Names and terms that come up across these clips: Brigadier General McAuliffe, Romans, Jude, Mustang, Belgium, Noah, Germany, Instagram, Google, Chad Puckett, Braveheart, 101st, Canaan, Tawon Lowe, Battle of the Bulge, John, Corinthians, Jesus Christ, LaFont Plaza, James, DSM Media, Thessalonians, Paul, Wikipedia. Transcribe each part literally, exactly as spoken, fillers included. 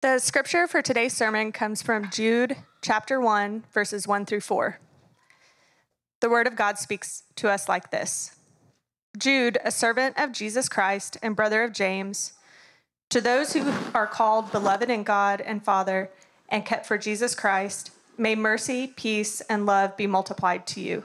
The scripture for today's sermon comes from Jude chapter one, verses one through four. The word of God speaks to us like this. Jude, a servant of Jesus Christ and brother of James, to those who are called beloved in God and Father and kept for Jesus Christ, may mercy, peace, and love be multiplied to you.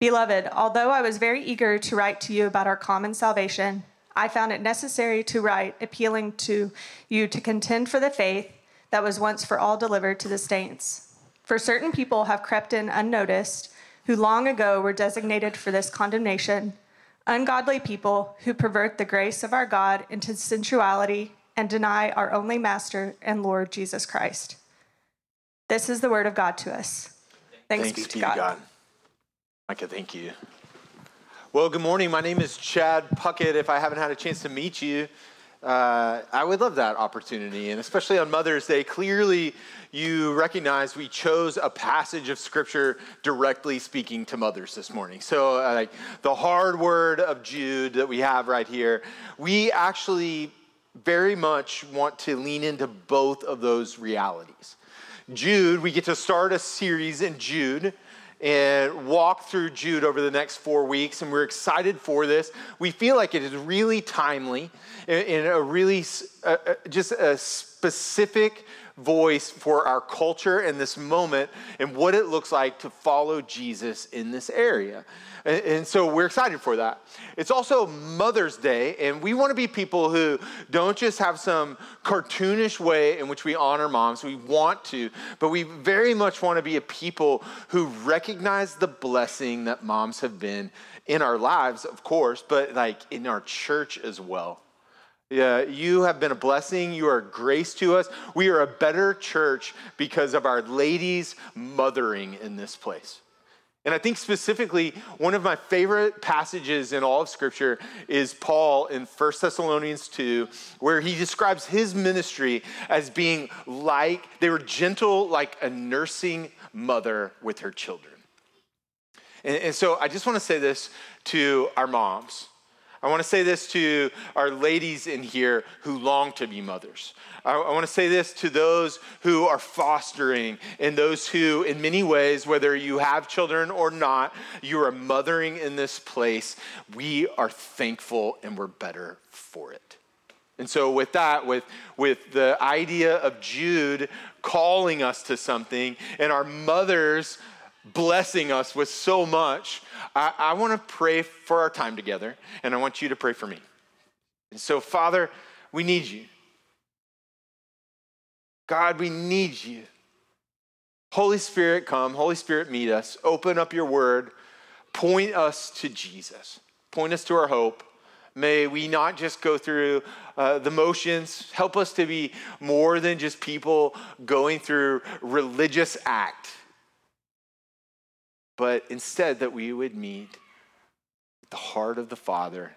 Beloved, although I was very eager to write to you about our common salvation, I found it necessary to write appealing to you to contend for the faith that was once for all delivered to the saints. For certain people have crept in unnoticed, who long ago were designated for this condemnation, ungodly people who pervert the grace of our God into sensuality and deny our only Master and Lord Jesus Christ. This is the word of God to us. Thanks, Thanks be to God. God. Micah, thank you. Well, good morning. My name is Chad Puckett. If I haven't had a chance to meet you, uh, I would love that opportunity. And especially on Mother's Day, clearly you recognize we chose a passage of Scripture directly speaking to mothers this morning. So uh, like the hard word of Jude that we have right here, we actually very much want to lean into both of those realities. Jude, we get to start a series in Jude and walk through Jude over the next four weeks, and we're excited for this. We feel like it is really timely in a really uh, just a specific voice for our culture and this moment and what it looks like to follow Jesus in this area. And, and so we're excited for that. It's also Mother's Day, and we want to be people who don't just have some cartoonish way in which we honor moms. We want to, but we very much want to be a people who recognize the blessing that moms have been in our lives, of course, but like in our church as well. Yeah, you have been a blessing. You are a grace to us. We are a better church because of our ladies mothering in this place. And I think specifically, one of my favorite passages in all of Scripture is Paul in First Thessalonians two, where he describes his ministry as being like, they were gentle like a nursing mother with her children. And, and so I just want to say this to our moms. I want to say this to our ladies in here who long to be mothers. I, I want to say this to those who are fostering and those who, in many ways, whether you have children or not, you are mothering in this place. We are thankful and we're better for it. And so with that, with, with the idea of Jude calling us to something and our mothers blessing us with so much, I, I want to pray for our time together, and I want you to pray for me. And so, Father, we need you. God, we need you. Holy Spirit, come. Holy Spirit, meet us. Open up your word. Point us to Jesus. Point us to our hope. May we not just go through uh, the motions. Help us to be more than just people going through religious act, but instead that we would meet the heart of the Father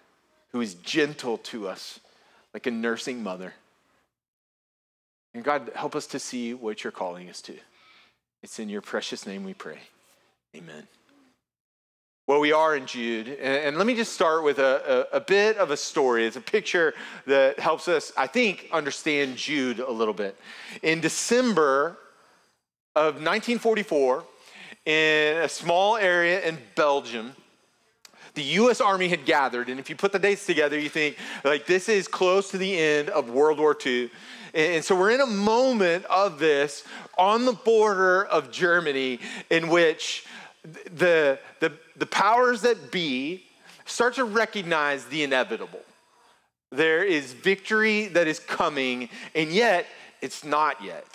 who is gentle to us like a nursing mother. And God, help us to see what you're calling us to. It's in your precious name we pray. Amen. Well, we are in Jude, and let me just start with a, a, a bit of a story. It's a picture that helps us, I think, understand Jude a little bit. In December of nineteen forty-four, in a small area in Belgium, the U S Army had gathered. And if you put the dates together, you think, like, this is close to the end of World War Two. And so we're in a moment of this on the border of Germany in which the, the, the powers that be start to recognize the inevitable. There is victory that is coming, and yet it's not yet.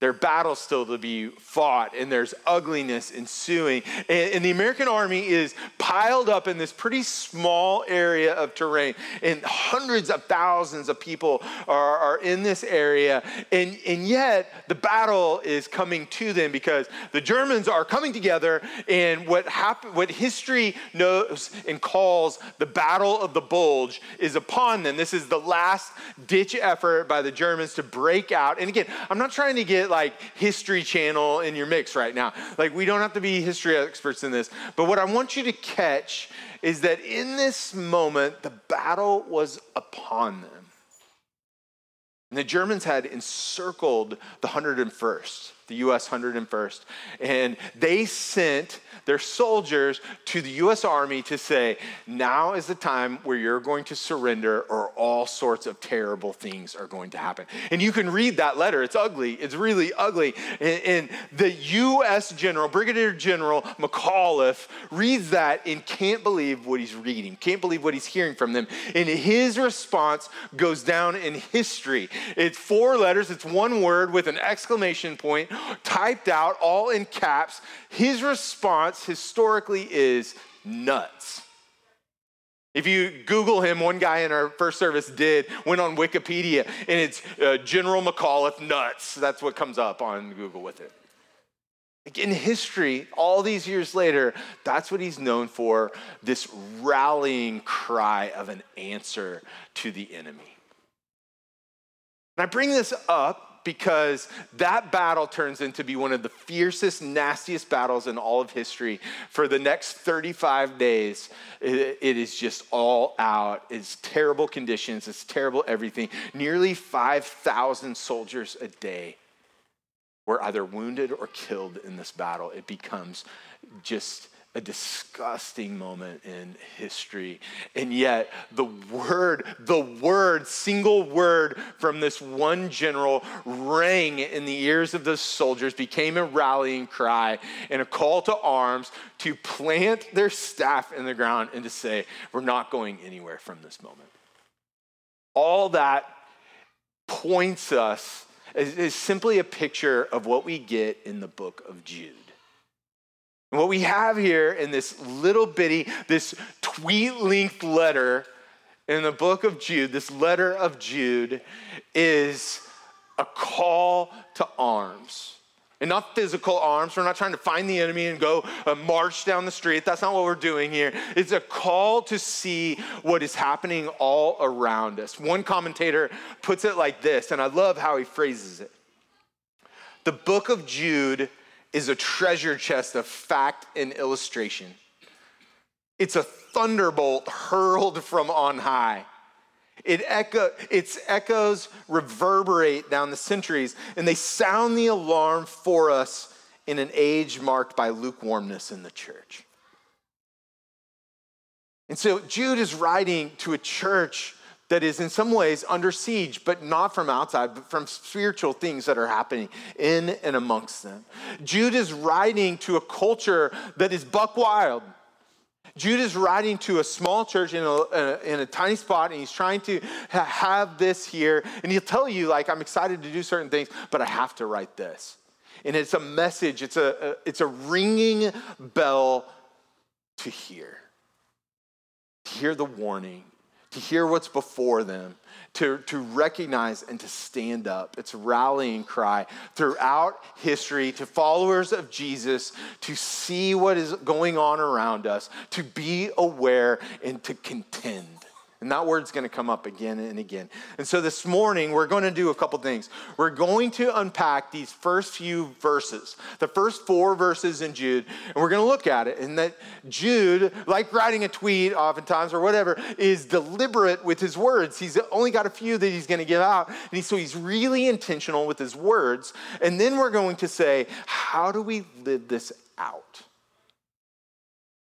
There are battles still to be fought, and there's ugliness ensuing. And, and the American army is piled up in this pretty small area of terrain, and hundreds of thousands of people are, are in this area. And, and yet, the battle is coming to them because the Germans are coming together, and what hap- what history knows and calls the Battle of the Bulge is upon them. This is the last-ditch effort by the Germans to break out. And again, I'm not trying to get like History Channel in your mix right now. Like, we don't have to be history experts in this. But what I want you to catch is that in this moment, the battle was upon them. And the Germans had encircled the one hundred first, the U S one hundred first. And they sent their soldiers to the U S Army to say, now is the time where you're going to surrender or all sorts of terrible things are going to happen. And you can read that letter. It's ugly. It's really ugly. And, and the U S General, Brigadier General McAuliffe, reads that and can't believe what he's reading, can't believe what he's hearing from them. And his response goes down in history. It's four letters. It's one word with an exclamation point typed out all in caps. His response historically is nuts. If you Google him, one guy in our first service did, went on Wikipedia, and it's uh, General McAuliffe nuts. That's what comes up on Google with it. In history, all these years later, that's what he's known for, this rallying cry of an answer to the enemy. And I bring this up because that battle turns into be one of the fiercest, nastiest battles in all of history. For the next thirty-five days, it is just all out. It's terrible conditions. It's terrible everything. Nearly five thousand soldiers a day were either wounded or killed in this battle. It becomes just a disgusting moment in history. And yet the word, the word, single word from this one general rang in the ears of the soldiers, became a rallying cry and a call to arms to plant their staff in the ground and to say, we're not going anywhere from this moment. All that points us is, is simply a picture of what we get in the book of Jude. And what we have here in this little bitty, this tweet-length letter in the book of Jude, this letter of Jude is a call to arms. And not physical arms. We're not trying to find the enemy and go uh, march down the street. That's not what we're doing here. It's a call to see what is happening all around us. One commentator puts it like this, and I love how he phrases it. The book of Jude is a treasure chest of fact and illustration. It's a thunderbolt hurled from on high. It echo, its echoes reverberate down the centuries, and they sound the alarm for us in an age marked by lukewarmness in the church. And so Jude is writing to a church that is in some ways under siege, but not from outside, but from spiritual things that are happening in and amongst them. Jude is writing to a culture that is buck wild. Jude is writing to a small church in a, in a tiny spot, and he's trying to ha- have this here. And he'll tell you, like, I'm excited to do certain things, but I have to write this. And it's a message. It's a, a it's a ringing bell to hear. To hear the warning. To hear what's before them, to, to recognize and to stand up. It's a rallying cry throughout history to followers of Jesus to see what is going on around us, to be aware and to contend. And that word's going to come up again and again. And so this morning, we're going to do a couple things. We're going to unpack these first few verses, the first four verses in Jude, and we're going to look at it. And that Jude, like writing a tweet oftentimes or whatever, is deliberate with his words. He's only got a few that he's going to give out. And he, so he's really intentional with his words. And then we're going to say, how do we live this out?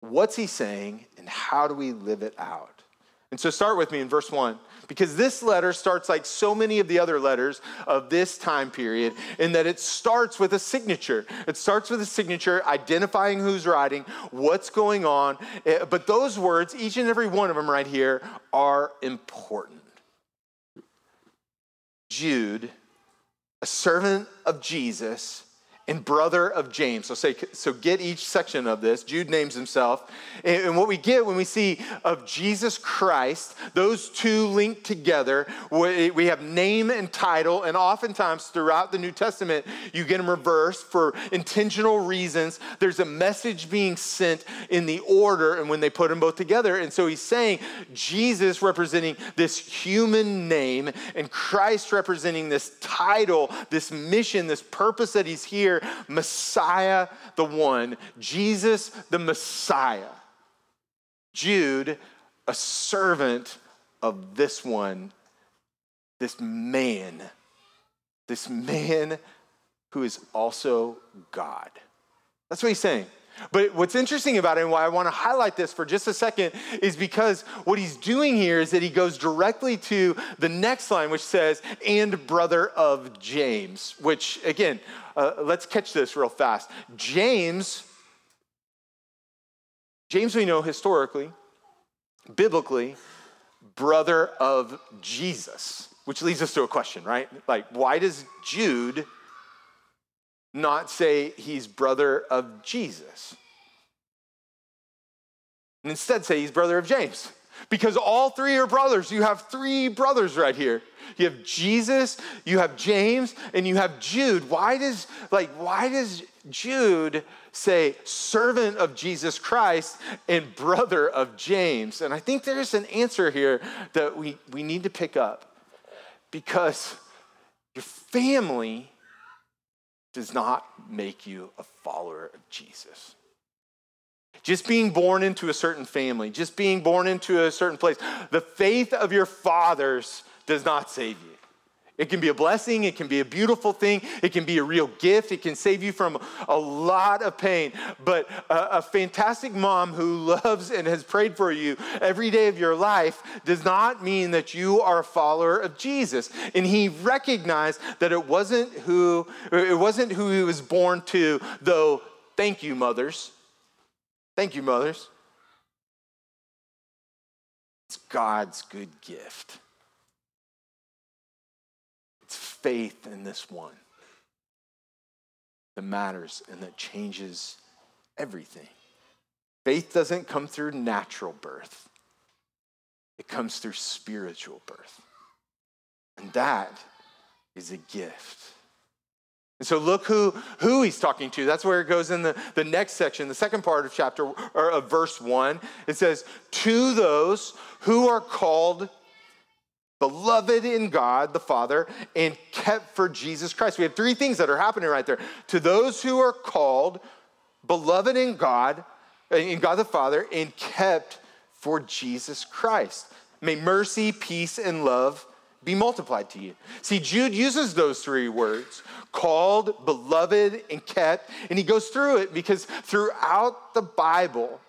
What's he saying and how do we live it out? And so start with me in verse one, because this letter starts like so many of the other letters of this time period in that it starts with a signature. It starts with a signature identifying who's writing, what's going on. But those words, each and every one of them right here, are important. Jude, a servant of Jesus and brother of James. So say, so get each section of this. Jude names himself. And, and what we get when we see of Jesus Christ, those two linked together, we, we have name and title. And oftentimes throughout the New Testament, you get them reversed for intentional reasons. There's a message being sent in the order and when they put them both together. And so he's saying Jesus representing this human name and Christ representing this title, this mission, this purpose that he's here. Messiah, the one, Jesus, the Messiah. Jude, a servant of this one, this man, This man who is also God. That's what he's saying. But what's interesting about it, and why I want to highlight this for just a second, is because what he's doing here is that he goes directly to the next line, which says, and brother of James, which, again, uh, let's catch this real fast. James, James we know historically, biblically, brother of Jesus, which leads us to a question, right? Like, why does Jude not say he's brother of Jesus, and instead say he's brother of James? Because all three are brothers. You have three brothers right here. You have Jesus, you have James, and you have Jude. Why does, like, why does Jude say servant of Jesus Christ and brother of James? And I think there's an answer here that we, we need to pick up, because your family does not make you a follower of Jesus. Just being born into a certain family, just being born into a certain place, the faith of your fathers does not save you. It can be a blessing, it can be a beautiful thing, it can be a real gift, it can save you from a lot of pain, but a, a fantastic mom who loves and has prayed for you every day of your life does not mean that you are a follower of Jesus. And he recognized that it wasn't who, it wasn't who he was born to, though, thank you, mothers. Thank you, mothers. It's God's good gift. It's faith in this one that matters and that changes everything. Faith doesn't come through natural birth. It comes through spiritual birth. And that is a gift. And so look who, who he's talking to. That's where it goes in the, the next section, the second part of chapter or of verse one. It says, to those who are called beloved in God the Father and kept for Jesus Christ. We have three things that are happening right there. To those who are called beloved in God, in God the Father, and kept for Jesus Christ. May mercy, peace, and love be multiplied to you. See, Jude uses those three words, called, beloved, and kept, and he goes through it because throughout the Bible,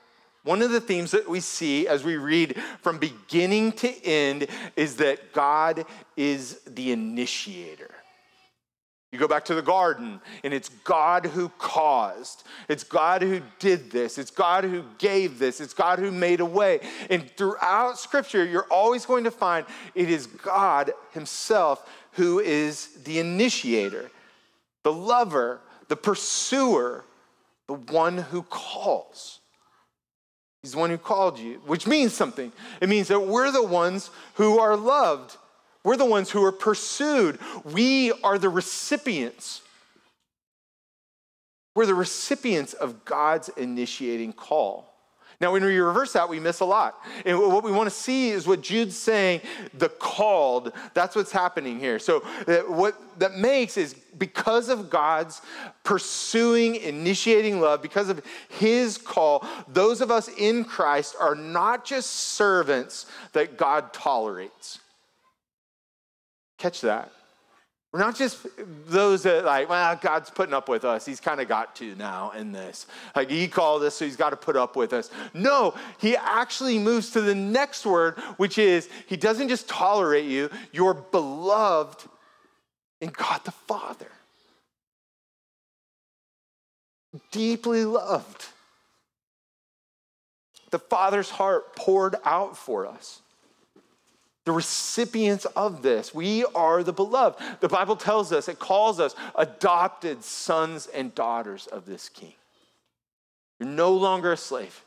one of the themes that we see as we read from beginning to end is that God is the initiator. You go back to the garden, and it's God who caused. It's God who did this. It's God who gave this. It's God who made a way. And throughout Scripture, you're always going to find it is God himself who is the initiator, the lover, the pursuer, the one who calls. He's the one who called you, which means something. It means that we're the ones who are loved. We're the ones who are pursued. We are the recipients. We're the recipients of God's initiating call. Now, when we reverse that, we miss a lot. And what we want to see is what Jude's saying, the called. That's what's happening here. So what that makes is because of God's pursuing, initiating love, because of his call, those of us in Christ are not just servants that God tolerates. Catch that. We're not just those that like, well, God's putting up with us. He's kind of got to now in this. Like he called us, so he's got to put up with us. No, he actually moves to the next word, which is he doesn't just tolerate you. You're beloved in God the Father. Deeply loved. The Father's heart poured out for us. The recipients of this. We are the beloved. The Bible tells us, it calls us adopted sons and daughters of this King. You're no longer a slave.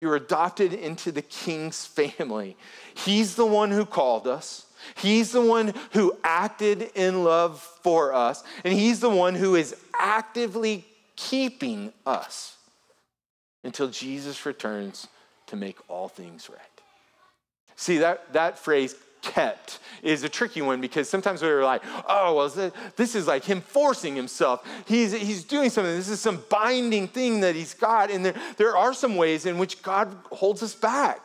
You're adopted into the King's family. He's the one who called us. He's the one who acted in love for us. And he's the one who is actively keeping us until Jesus returns to make all things right. See, that, that phrase, kept, is a tricky one because sometimes we were like, oh, well, this is like him forcing himself. He's he's doing something. This is some binding thing that he's got. And there, there are some ways in which God holds us back.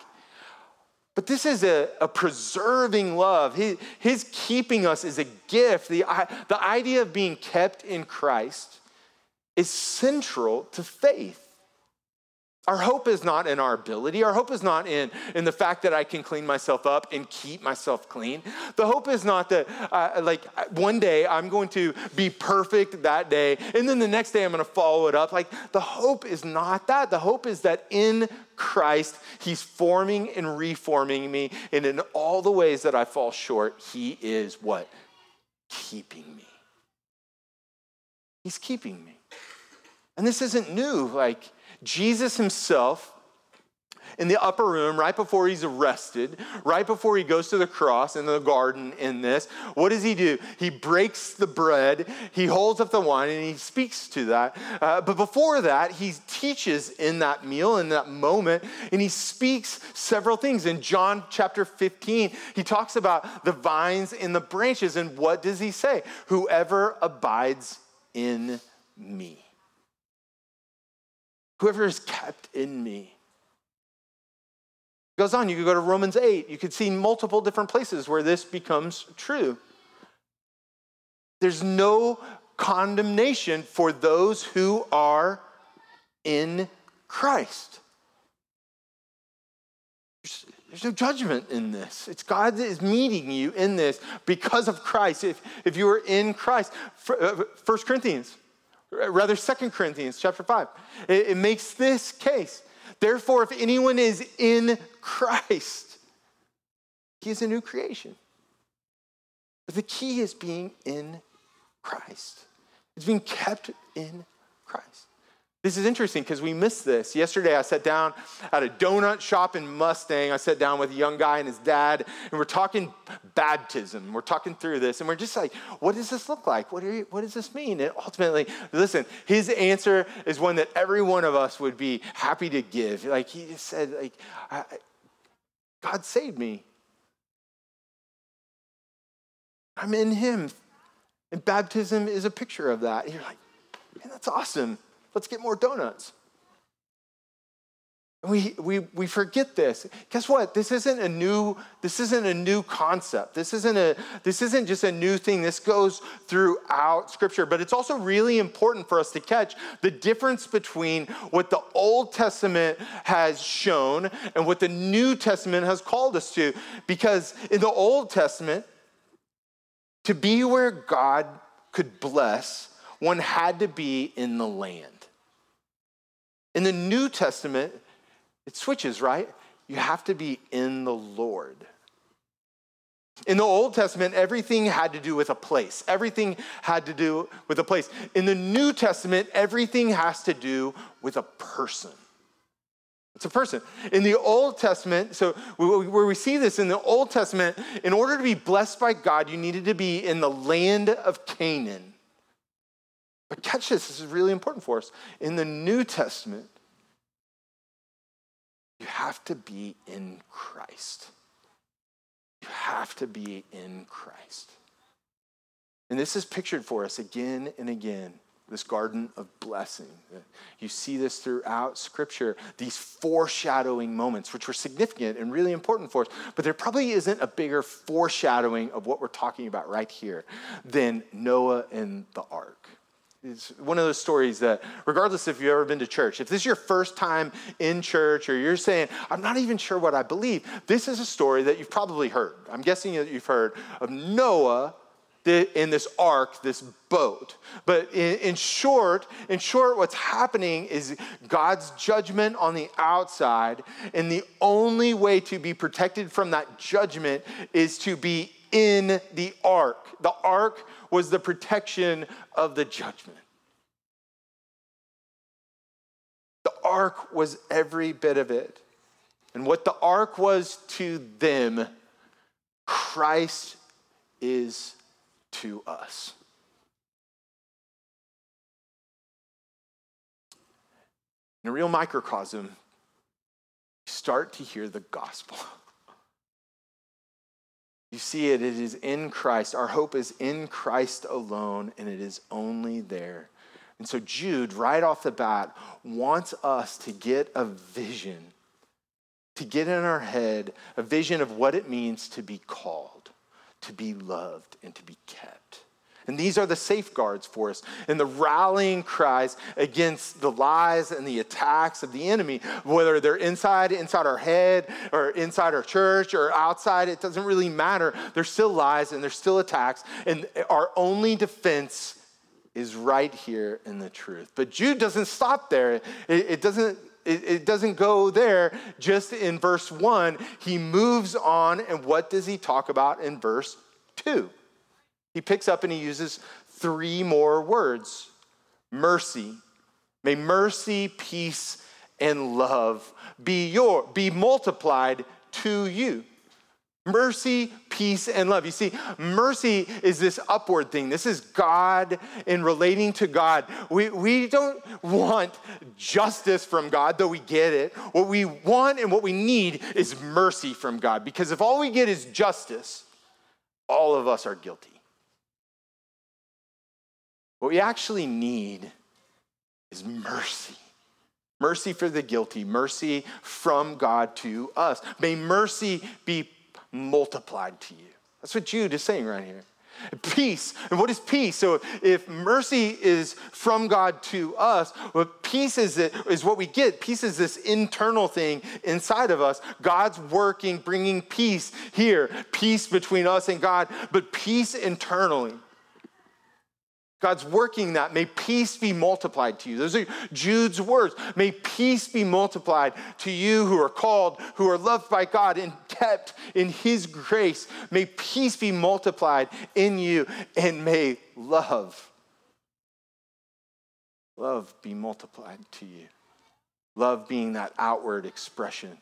But this is a, a preserving love. His, his keeping us is a gift. The, the idea of being kept in Christ is central to faith. Our hope is not in our ability. Our hope is not in, in the fact that I can clean myself up and keep myself clean. The hope is not that, uh, like, one day I'm going to be perfect that day, and then the next day I'm going to follow it up. Like, the hope is not that. The hope is that in Christ, he's forming and reforming me, and in all the ways that I fall short, he is what? Keeping me. He's keeping me. And this isn't new, like, Jesus himself in the upper room, right before he's arrested, right before he goes to the cross in the garden in this, what does he do? He breaks the bread, he holds up the wine, and he speaks to that. Uh, but before that, he teaches in that meal, in that moment, and he speaks several things. In John chapter fifteen, he talks about the vines and the branches, and what does he say? Whoever abides in me. Whoever is kept in me. It goes on, you could go to Romans eight. You could see multiple different places where this becomes true. There's no condemnation for those who are in Christ. There's, there's no judgment in this. It's God that is meeting you in this because of Christ. If, if you are in Christ, First Corinthians. Rather, Second Corinthians chapter five. It, it makes this case. Therefore, if anyone is in Christ, he is a new creation. But the key is being in Christ. It's being kept in Christ. This is interesting because we miss this. Yesterday, I sat down at a donut shop in Mustang. I sat down with a young guy and his dad, and we're talking baptism. We're talking through this, and we're just like, what does this look like? What, are you, what does this mean? And ultimately, listen, his answer is one that every one of us would be happy to give. Like, he just said, like, I, God saved me. I'm in him. And baptism is a picture of that. And you're like, man, that's awesome. Let's get more donuts. We, we, we forget this. Guess what? This isn't a new, this isn't a new concept. This isn't a, this isn't just a new thing. This goes throughout Scripture, but it's also really important for us to catch the difference between what the Old Testament has shown and what the New Testament has called us to. Because in the Old Testament, to be where God could bless, one had to be in the land. In the New Testament, it switches, right? You have to be in the Lord. In the Old Testament, everything had to do with a place. Everything had to do with a place. In the New Testament, everything has to do with a person. It's a person. In the Old Testament, so where we see this in the Old Testament, in order to be blessed by God, you needed to be in the land of Canaan. But catch this, this is really important for us. In the New Testament, you have to be in Christ. You have to be in Christ. And this is pictured for us again and again, this garden of blessing. You see this throughout Scripture, these foreshadowing moments, which were significant and really important for us. But there probably isn't a bigger foreshadowing of what we're talking about right here than Noah and the ark. It's one of those stories that, regardless if you've ever been to church, if this is your first time in church or you're saying, I'm not even sure what I believe, this is a story that you've probably heard. I'm guessing that you've heard of Noah in this ark, this boat. But in short, in short, what's happening is God's judgment on the outside, and the only way to be protected from that judgment is to be in the ark. The ark was the protection of the judgment. The ark was every bit of it. And what the ark was to them, Christ is to us. In a real microcosm, you start to hear the gospel. You see it, it is in Christ. Our hope is in Christ alone, and it is only there. And so Jude, right off the bat, wants us to get a vision, to get in our head a vision of what it means to be called, to be loved, and to be kept. And these are the safeguards for us and the rallying cries against the lies and the attacks of the enemy, whether they're inside, inside our head or inside our church or outside, it doesn't really matter. There's still lies and there's still attacks. And our only defense is right here in the truth. But Jude doesn't stop there. It, it doesn't it, it doesn't go there just in verse one. He moves on, and what does he talk about in verse two? He picks up and he uses three more words. Mercy. May mercy, peace, and love be your be multiplied to you. Mercy, peace, and love. You see, mercy is this upward thing. This is God in relating to God. We, we don't want justice from God, though we get it. What we want and what we need is mercy from God, because if all we get is justice, all of us are guilty. What we actually need is mercy. Mercy for the guilty, mercy from God to us. May mercy be multiplied to you. That's what Jude is saying right here. Peace. And what is peace? So if mercy is from God to us, what peace is, it, is what we get. Peace is this internal thing inside of us. God's working, bringing peace here, peace between us and God, but peace internally. God's working that. May peace be multiplied to you. Those are Jude's words. May peace be multiplied to you who are called, who are loved by God and kept in his grace. May peace be multiplied in you, and may love, love be multiplied to you. Love being that outward expression.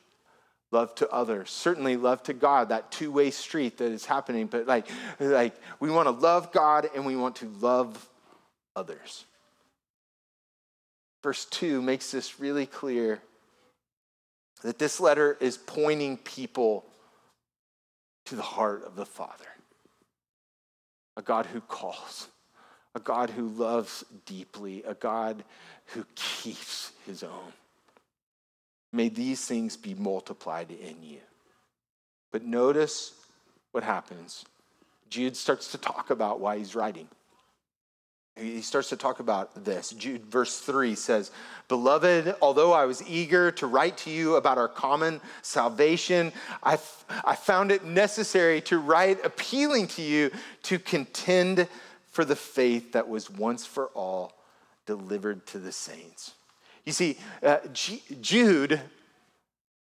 Love to others, certainly love to God, that two-way street that is happening. But like, like we want to love God and we want to love others. Verse two makes this really clear that this letter is pointing people to the heart of the Father, a God who calls, a God who loves deeply, a God who keeps his own. May these things be multiplied in you. But notice what happens. Jude starts to talk about why he's writing. He starts to talk about this. Jude, verse three says, "Beloved, although I was eager to write to you about our common salvation, I, f- I found it necessary to write appealing to you to contend for the faith that was once for all delivered to the saints." You see, uh, G- Jude,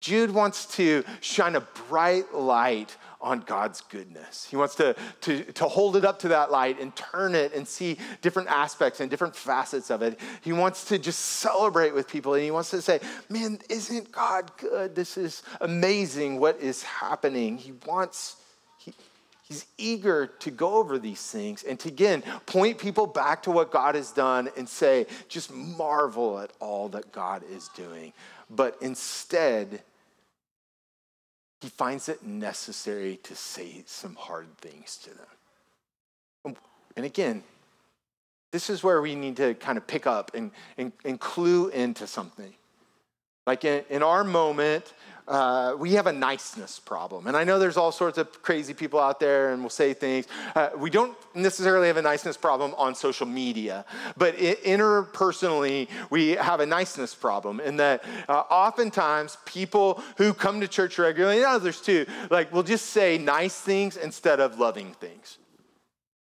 Jude wants to shine a bright light on God's goodness. He wants to, to, to hold it up to that light and turn it and see different aspects and different facets of it. He wants to just celebrate with people, and he wants to say, man, isn't God good? This is amazing what is happening. He wants, he, he's eager to go over these things and to, again, point people back to what God has done and say, just marvel at all that God is doing. But instead, he finds it necessary to say some hard things to them. And again, this is where we need to kind of pick up and, and, and clue into something. Like in, in our moment, Uh, we have a niceness problem. And I know there's all sorts of crazy people out there and will say things. Uh, we don't necessarily have a niceness problem on social media, but it, interpersonally, we have a niceness problem in that uh, oftentimes people who come to church regularly, and others too, like will just say nice things instead of loving things.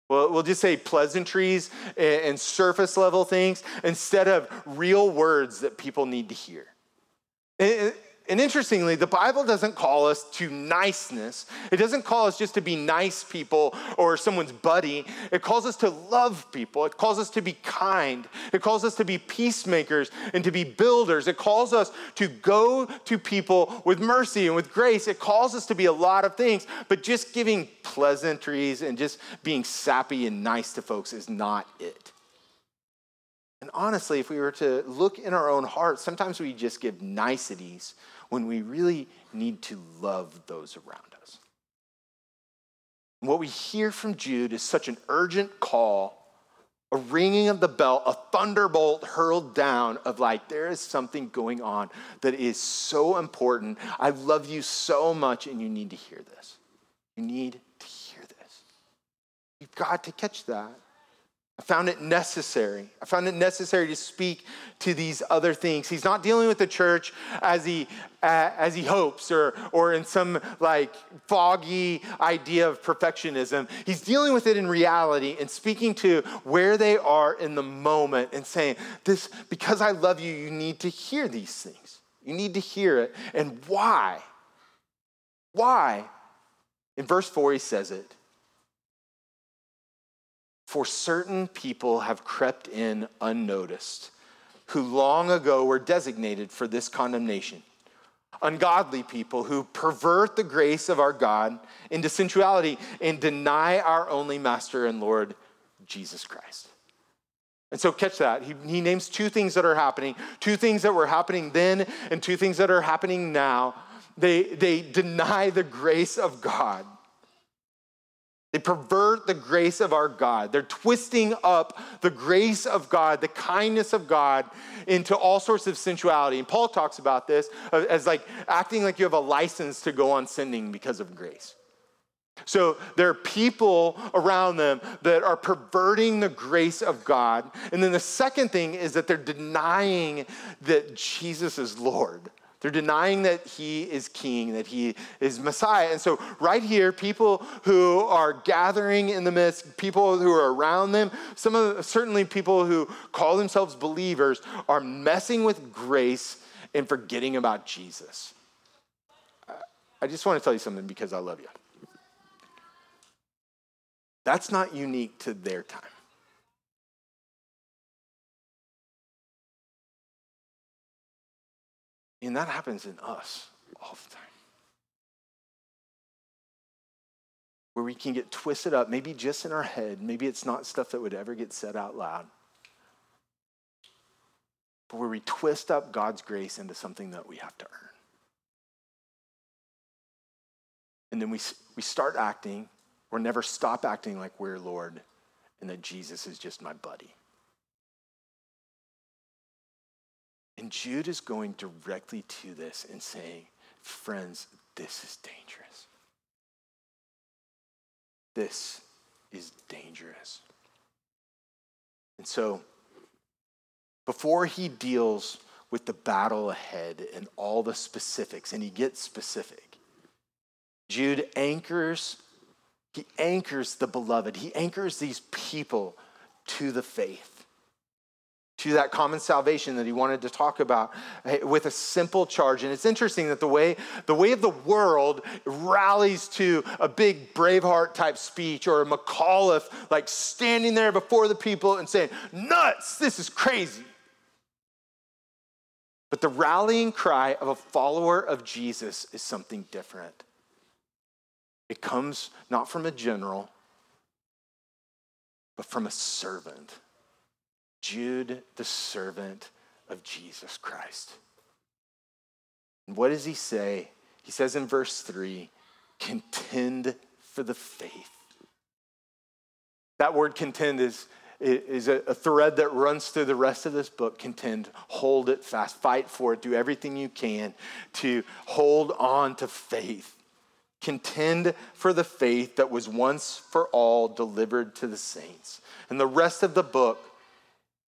Well, we'll just say pleasantries and, and surface level things instead of real words that people need to hear. And, And interestingly, the Bible doesn't call us to niceness. It doesn't call us just to be nice people or someone's buddy. It calls us to love people. It calls us to be kind. It calls us to be peacemakers and to be builders. It calls us to go to people with mercy and with grace. It calls us to be a lot of things, but just giving pleasantries and just being sappy and nice to folks is not it. And honestly, if we were to look in our own hearts, sometimes we just give niceties when we really need to love those around us. And what we hear from Jude is such an urgent call a ringing of the bell, a thunderbolt hurled down of like, there is something going on that is so important. I love you so much, and you need to hear this. You need to hear this. You've got to catch that. I found it necessary. I found it necessary to speak to these other things. He's not dealing with the church as he uh, as he hopes or or in some like foggy idea of perfectionism. He's dealing with it in reality and speaking to where they are in the moment and saying, "This, because I love you, you need to hear these things. You need to hear it." And why? Why? In verse four, he says it. For certain people have crept in unnoticed, who long ago were designated for this condemnation. Ungodly people who pervert the grace of our God into sensuality and deny our only Master and Lord, Jesus Christ. And so catch that. He, he names two things that are happening, two things that were happening then and two things that are happening now. They, they deny the grace of God. They pervert the grace of our God. They're twisting up the grace of God, the kindness of God into all sorts of sensuality. And Paul talks about this as like acting like you have a license to go on sinning because of grace. So there are people around them that are perverting the grace of God. And then the second thing is that they're denying that Jesus is Lord. They're denying that he is king, that he is Messiah. And so right here, people who are gathering in the midst, people who are around them, some of certainly people who call themselves believers are messing with grace and forgetting about Jesus. I just want to tell you something because I love you. That's not unique to their time. And that happens in us all the time. Where we can get twisted up, maybe just in our head. Maybe it's not stuff that would ever get said out loud. But where we twist up God's grace into something that we have to earn. And then we, we start acting or never stop acting like we're Lord and that Jesus is just my buddy. And Jude is going directly to this and saying, friends, this is dangerous. This is dangerous. And so, before he deals with the battle ahead and all the specifics, and he gets specific, Jude anchors, he anchors the beloved. He anchors these people to the faith. To that common salvation that he wanted to talk about with a simple charge. And it's interesting that the way the way of the world rallies to a big Braveheart type speech or a McAuliffe, like standing there before the people and saying, nuts, this is crazy. But the rallying cry of a follower of Jesus is something different. It comes not from a general, but from a servant. Jude, the servant of Jesus Christ. And what does he say? He says in verse three, contend for the faith. That word contend is, is a thread that runs through the rest of this book. Contend, hold it fast, fight for it, do everything you can to hold on to faith. Contend for the faith that was once for all delivered to the saints. And the rest of the book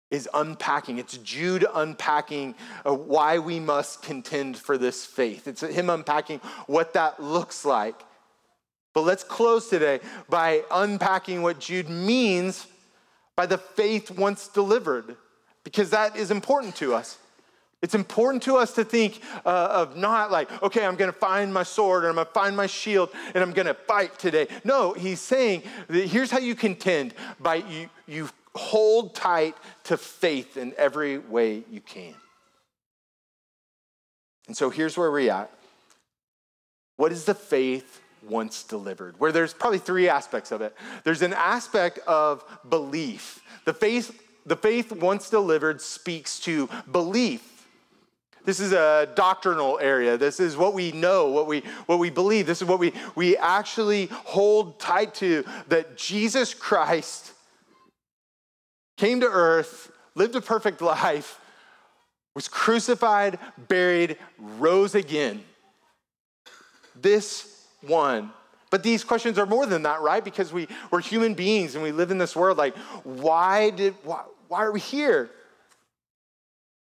is unpacking. It's Jude unpacking why we must contend for this faith. It's him unpacking what that looks like. But let's close today by unpacking what Jude means by the faith once delivered, because that is important to us. It's important to us to think uh, of not like, okay, I'm going to find my sword or I'm going to find my shield and I'm going to fight today. No, he's saying that here's how you contend: by you, you hold tight to faith in every way you can. And so here's where we're at. What is the faith once delivered? Where there's probably three aspects of it. There's an aspect of belief. The faith, the faith once delivered speaks to belief. This is a doctrinal area. This is what we know, what we what we believe. This is what we we actually hold tight to, that Jesus Christ came to earth, lived a perfect life, was crucified, buried, rose again. This one. But these questions are more than that, right? Because we, we're human beings and we live in this world. Like, why did why, why are we here?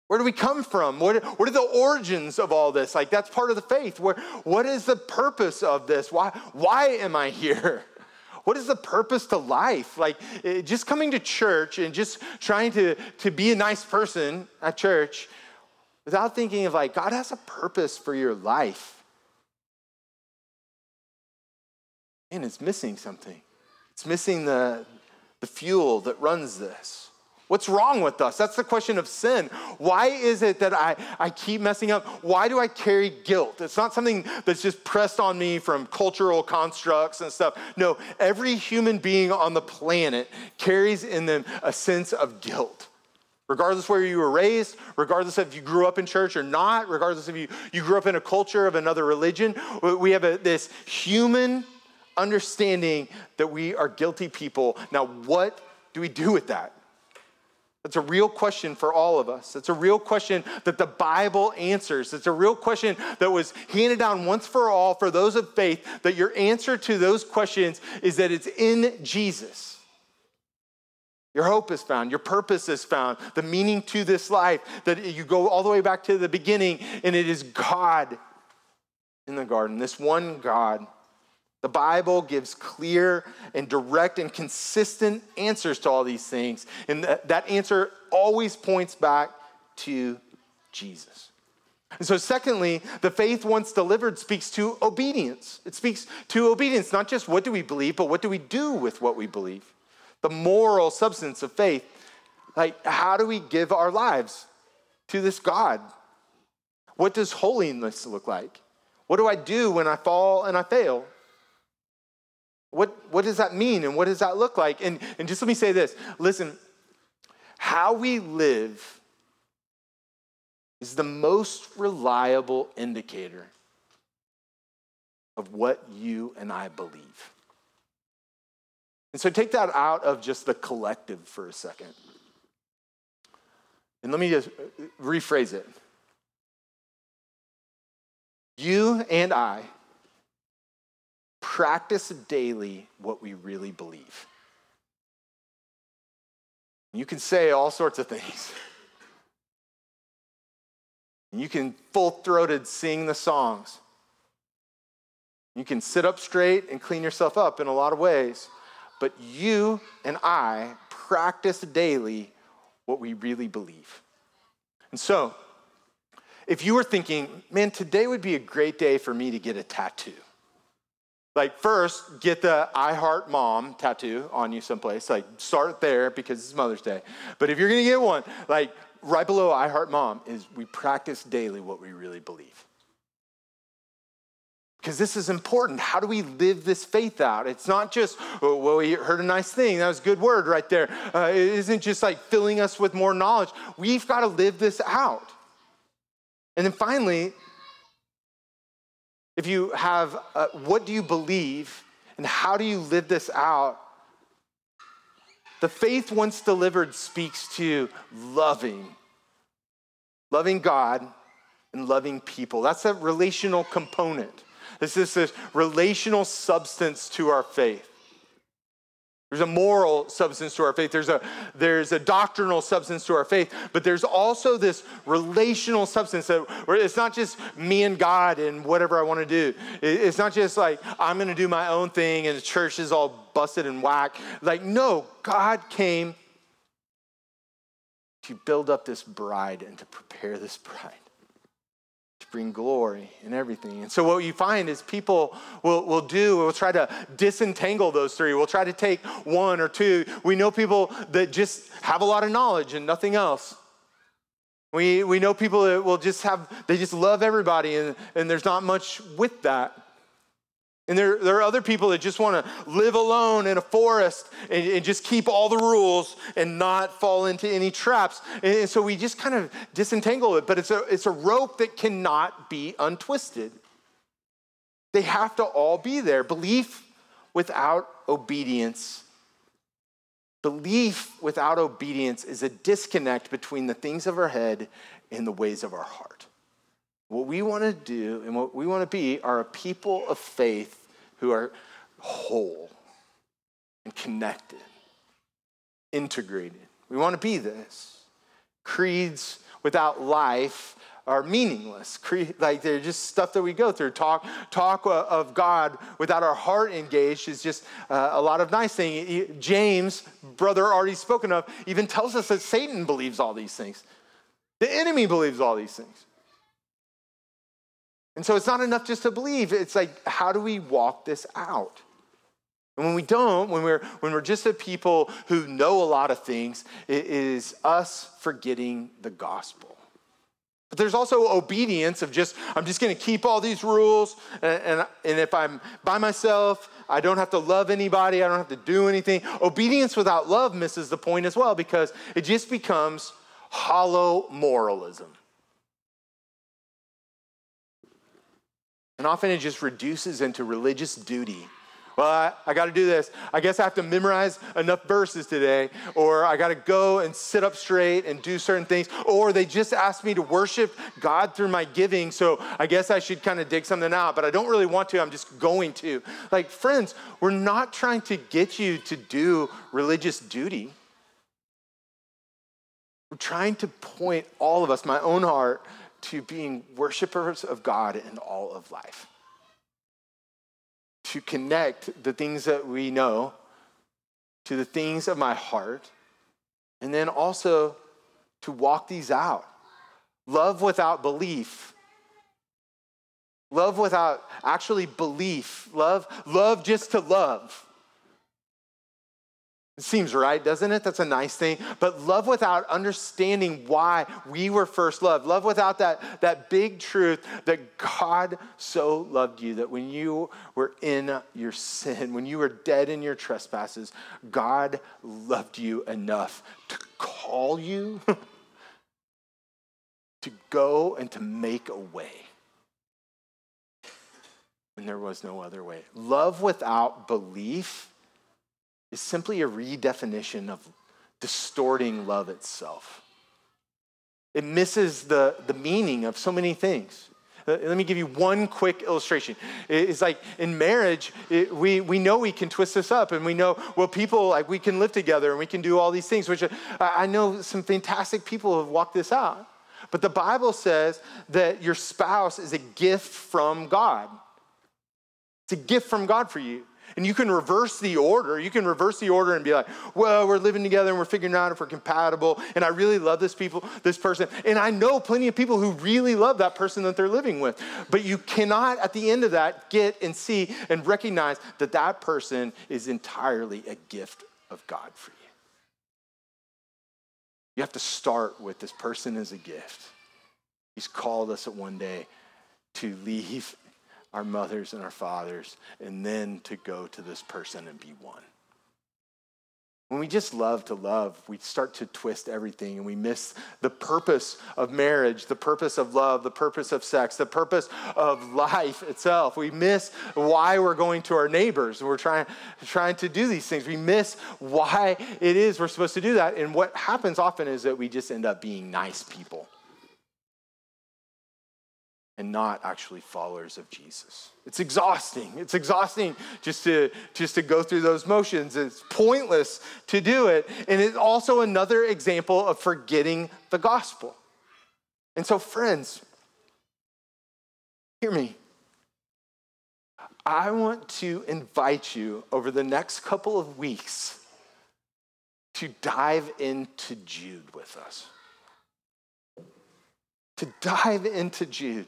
Where do we come from? What, what are the origins of all this? Like, that's part of the faith. Where, what is the purpose of this? Why, why am I here? What is the purpose to life? Like, it, just coming to church and just trying to, to be a nice person at church without thinking of, like, God has a purpose for your life. Man, it's missing something. It's missing the, the fuel that runs this. What's wrong with us? That's the question of sin. Why is it that I, I keep messing up? Why do I carry guilt? It's not something that's just pressed on me from cultural constructs and stuff. No, every human being on the planet carries in them a sense of guilt. Regardless where you were raised, regardless if you grew up in church or not, regardless if you, you grew up in a culture of another religion, we have a, this human understanding that we are guilty people. Now, what do we do with that? That's a real question for all of us. It's a real question that the Bible answers. It's a real question that was handed down once for all for those of faith, that your answer to those questions is that it's in Jesus. Your hope is found. Your purpose is found. The meaning to this life, that you go all the way back to the beginning, and it is God in the garden, this one God. The Bible gives clear and direct and consistent answers to all these things. And th- that answer always points back to Jesus. And so secondly, the faith once delivered speaks to obedience. It speaks to obedience, not just what do we believe, but what do we do with what we believe? The moral substance of faith. Like, how do we give our lives to this God? What does holiness look like? What do I do when I fall and I fail? What, what does that mean, and what does that look like? And, and just let me say this. Listen, how we live is the most reliable indicator of what you and I believe. And so take that out of just the collective for a second. And let me just rephrase it. You and I practice daily what we really believe. You can say all sorts of things. You can full-throated sing the songs. You can sit up straight and clean yourself up in a lot of ways. But you and I practice daily what we really believe. And so, if you were thinking, man, today would be a great day for me to get a tattoo. Like, first, get the I Heart Mom tattoo on you someplace. Like, start there because it's Mother's Day. But if you're going to get one, like, right below I Heart Mom is we practice daily what we really believe. Because this is important. How do we live this faith out? It's not just, oh, well, we heard a nice thing. That was a good word right there. Uh, it isn't just, like, filling us with more knowledge. We've got to live this out. And then finally, if you have, uh, what do you believe and how do you live this out? The faith once delivered speaks to loving, loving God and loving people. That's a relational component. This is this relational substance to our faith. There's a moral substance to our faith. There's a, there's a doctrinal substance to our faith, but there's also this relational substance that it's not just me and God and whatever I want to do. It's not just like I'm going to do my own thing and the church is all busted and whack. Like, no, God came to build up this bride and to prepare this bride, bring glory and everything. And so what you find is people will, will do, we'll try to disentangle those three. We'll try to take one or two. We know people that just have a lot of knowledge and nothing else. We we know people that will just have, they just love everybody and, and there's not much with that. And there, there are other people that just want to live alone in a forest and, and just keep all the rules and not fall into any traps. And, and so we just kind of disentangle it. But it's a, it's a rope that cannot be untwisted. They have to all be there. Belief without obedience Belief without obedience is a disconnect between the things of our head and the ways of our heart. What we want to do and what we want to be are a people of faith who are whole and connected, integrated. We want to be this. Creeds without life are meaningless. Cre- like they're just stuff that we go through. Talk talk of God without our heart engaged is just uh, a lot of nice things. James, brother already spoken of, even tells us that Satan believes all these things. The enemy believes all these things. And so it's not enough just to believe. It's like, how do we walk this out? And when we don't, when we're when we're just a people who know a lot of things, it is us forgetting the gospel. But there's also obedience of just, I'm just going to keep all these rules. And, and, and if I'm by myself, I don't have to love anybody. I don't have to do anything. Obedience without love misses the point as well, because it just becomes hollow moralism. And often it just reduces into religious duty. Well, I, I got to do this. I guess I have to memorize enough verses today, or I got to go and sit up straight and do certain things, or they just asked me to worship God through my giving, so I guess I should kind of dig something out, but I don't really want to. I'm just going to. Like, friends, we're not trying to get you to do religious duty. We're trying to point all of us, my own heart, to being worshipers of God in all of life. To connect the things that we know to the things of my heart, and then also to walk these out. Love without belief. Love without actually belief. Love, love just to love. It seems right, doesn't it? That's a nice thing. But love without understanding why we were first loved. Love without that, that big truth that God so loved you that when you were in your sin, when you were dead in your trespasses, God loved you enough to call you to go and to make a way when there was no other way. Love without belief is simply a redefinition of distorting love itself. It misses the, the meaning of so many things. Let me give you one quick illustration. It's like in marriage, it, we, we know we can twist this up, and we know, well, people, like we can live together and we can do all these things, which I, I know some fantastic people who have walked this out. But the Bible says that your spouse is a gift from God. It's a gift from God for you. And you can reverse the order. You can reverse the order and be like, well, we're living together and we're figuring out if we're compatible. And I really love this people, this person. And I know plenty of people who really love that person that they're living with. But you cannot, at the end of that, get and see and recognize that that person is entirely a gift of God for you. You have to start with this person as a gift. He's called us at one day to leave our mothers and our fathers, and then to go to this person and be one. When we just love to love, we start to twist everything, and we miss the purpose of marriage, the purpose of love, the purpose of sex, the purpose of life itself. We miss why we're going to our neighbors, and we're trying, trying to do these things. We miss why it is we're supposed to do that, and what happens often is that we just end up being nice people and not actually followers of Jesus. It's exhausting. It's exhausting just to just to go through those motions. It's pointless to do it. And it's also another example of forgetting the gospel. And so, friends, hear me. I want to invite you over the next couple of weeks to dive into Jude with us. To dive into Jude.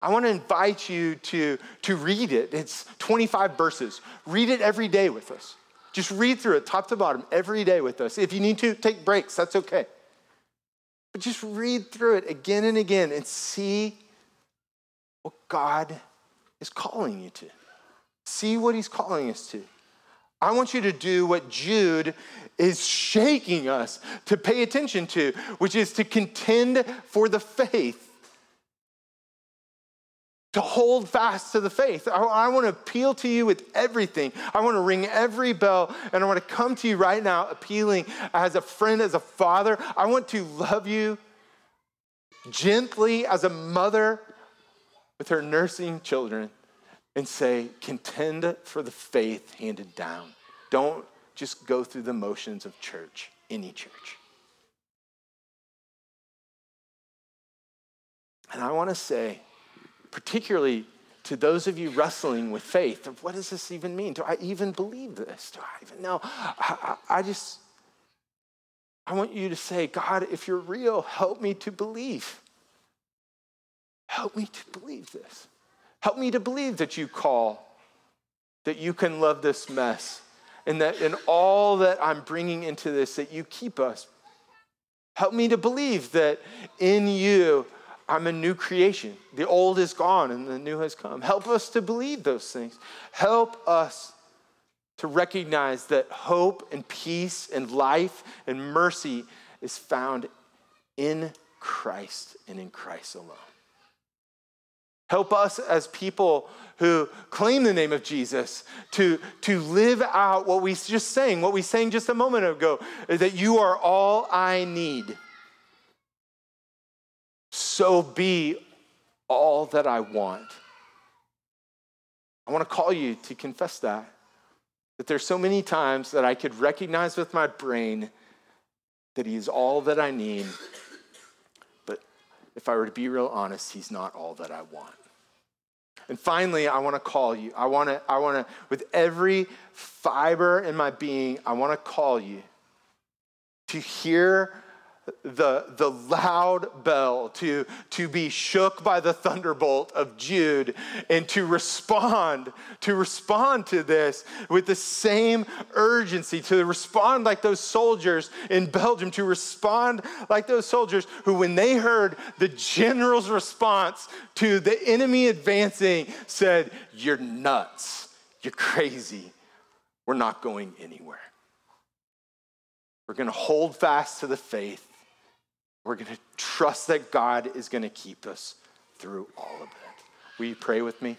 I want to invite you to, to read it. It's twenty-five verses. Read it every day with us. Just read through it top to bottom every day with us. If you need to, take breaks. That's okay. But just read through it again and again and see what God is calling you to. See what he's calling us to. I want you to do what Jude is shaking us to pay attention to, which is to contend for the faith. to hold fast to the faith. I, I want to appeal to you with everything. I want to ring every bell, and I want to come to you right now appealing as a friend, as a father. I want to love you gently as a mother with her nursing children and say, contend for the faith handed down. Don't just go through the motions of church, any church. And I want to say, particularly to those of you wrestling with faith, of what does this even mean? Do I even believe this? Do I even know? I, I, I just, I want you to say, God, if you're real, help me to believe. Help me to believe this. Help me to believe that you call, that you can love this mess, and that in all that I'm bringing into this, that you keep us. Help me to believe that in you, I'm a new creation. The old is gone and the new has come. Help us to believe those things. Help us to recognize that hope and peace and life and mercy is found in Christ and in Christ alone. Help us as people who claim the name of Jesus to, to live out what we just sang, what we sang just a moment ago, that you are all I need. So be all that I want. I want to call you to confess that, that there's so many times that I could recognize with my brain that he is all that I need, but if I were to be real honest, he's not all that I want. And finally, I want to call you. I want to, I want to, with every fiber in my being, I want to call you to hear The, the loud bell, to, to be shook by the thunderbolt of Jude, and to respond, to respond to this with the same urgency, to respond like those soldiers in Belgium, to respond like those soldiers who, when they heard the general's response to the enemy advancing, said, "You're nuts, you're crazy, we're not going anywhere. We're going to hold fast to the faith. We're going to trust that God is going to keep us through all of it." Will you pray with me?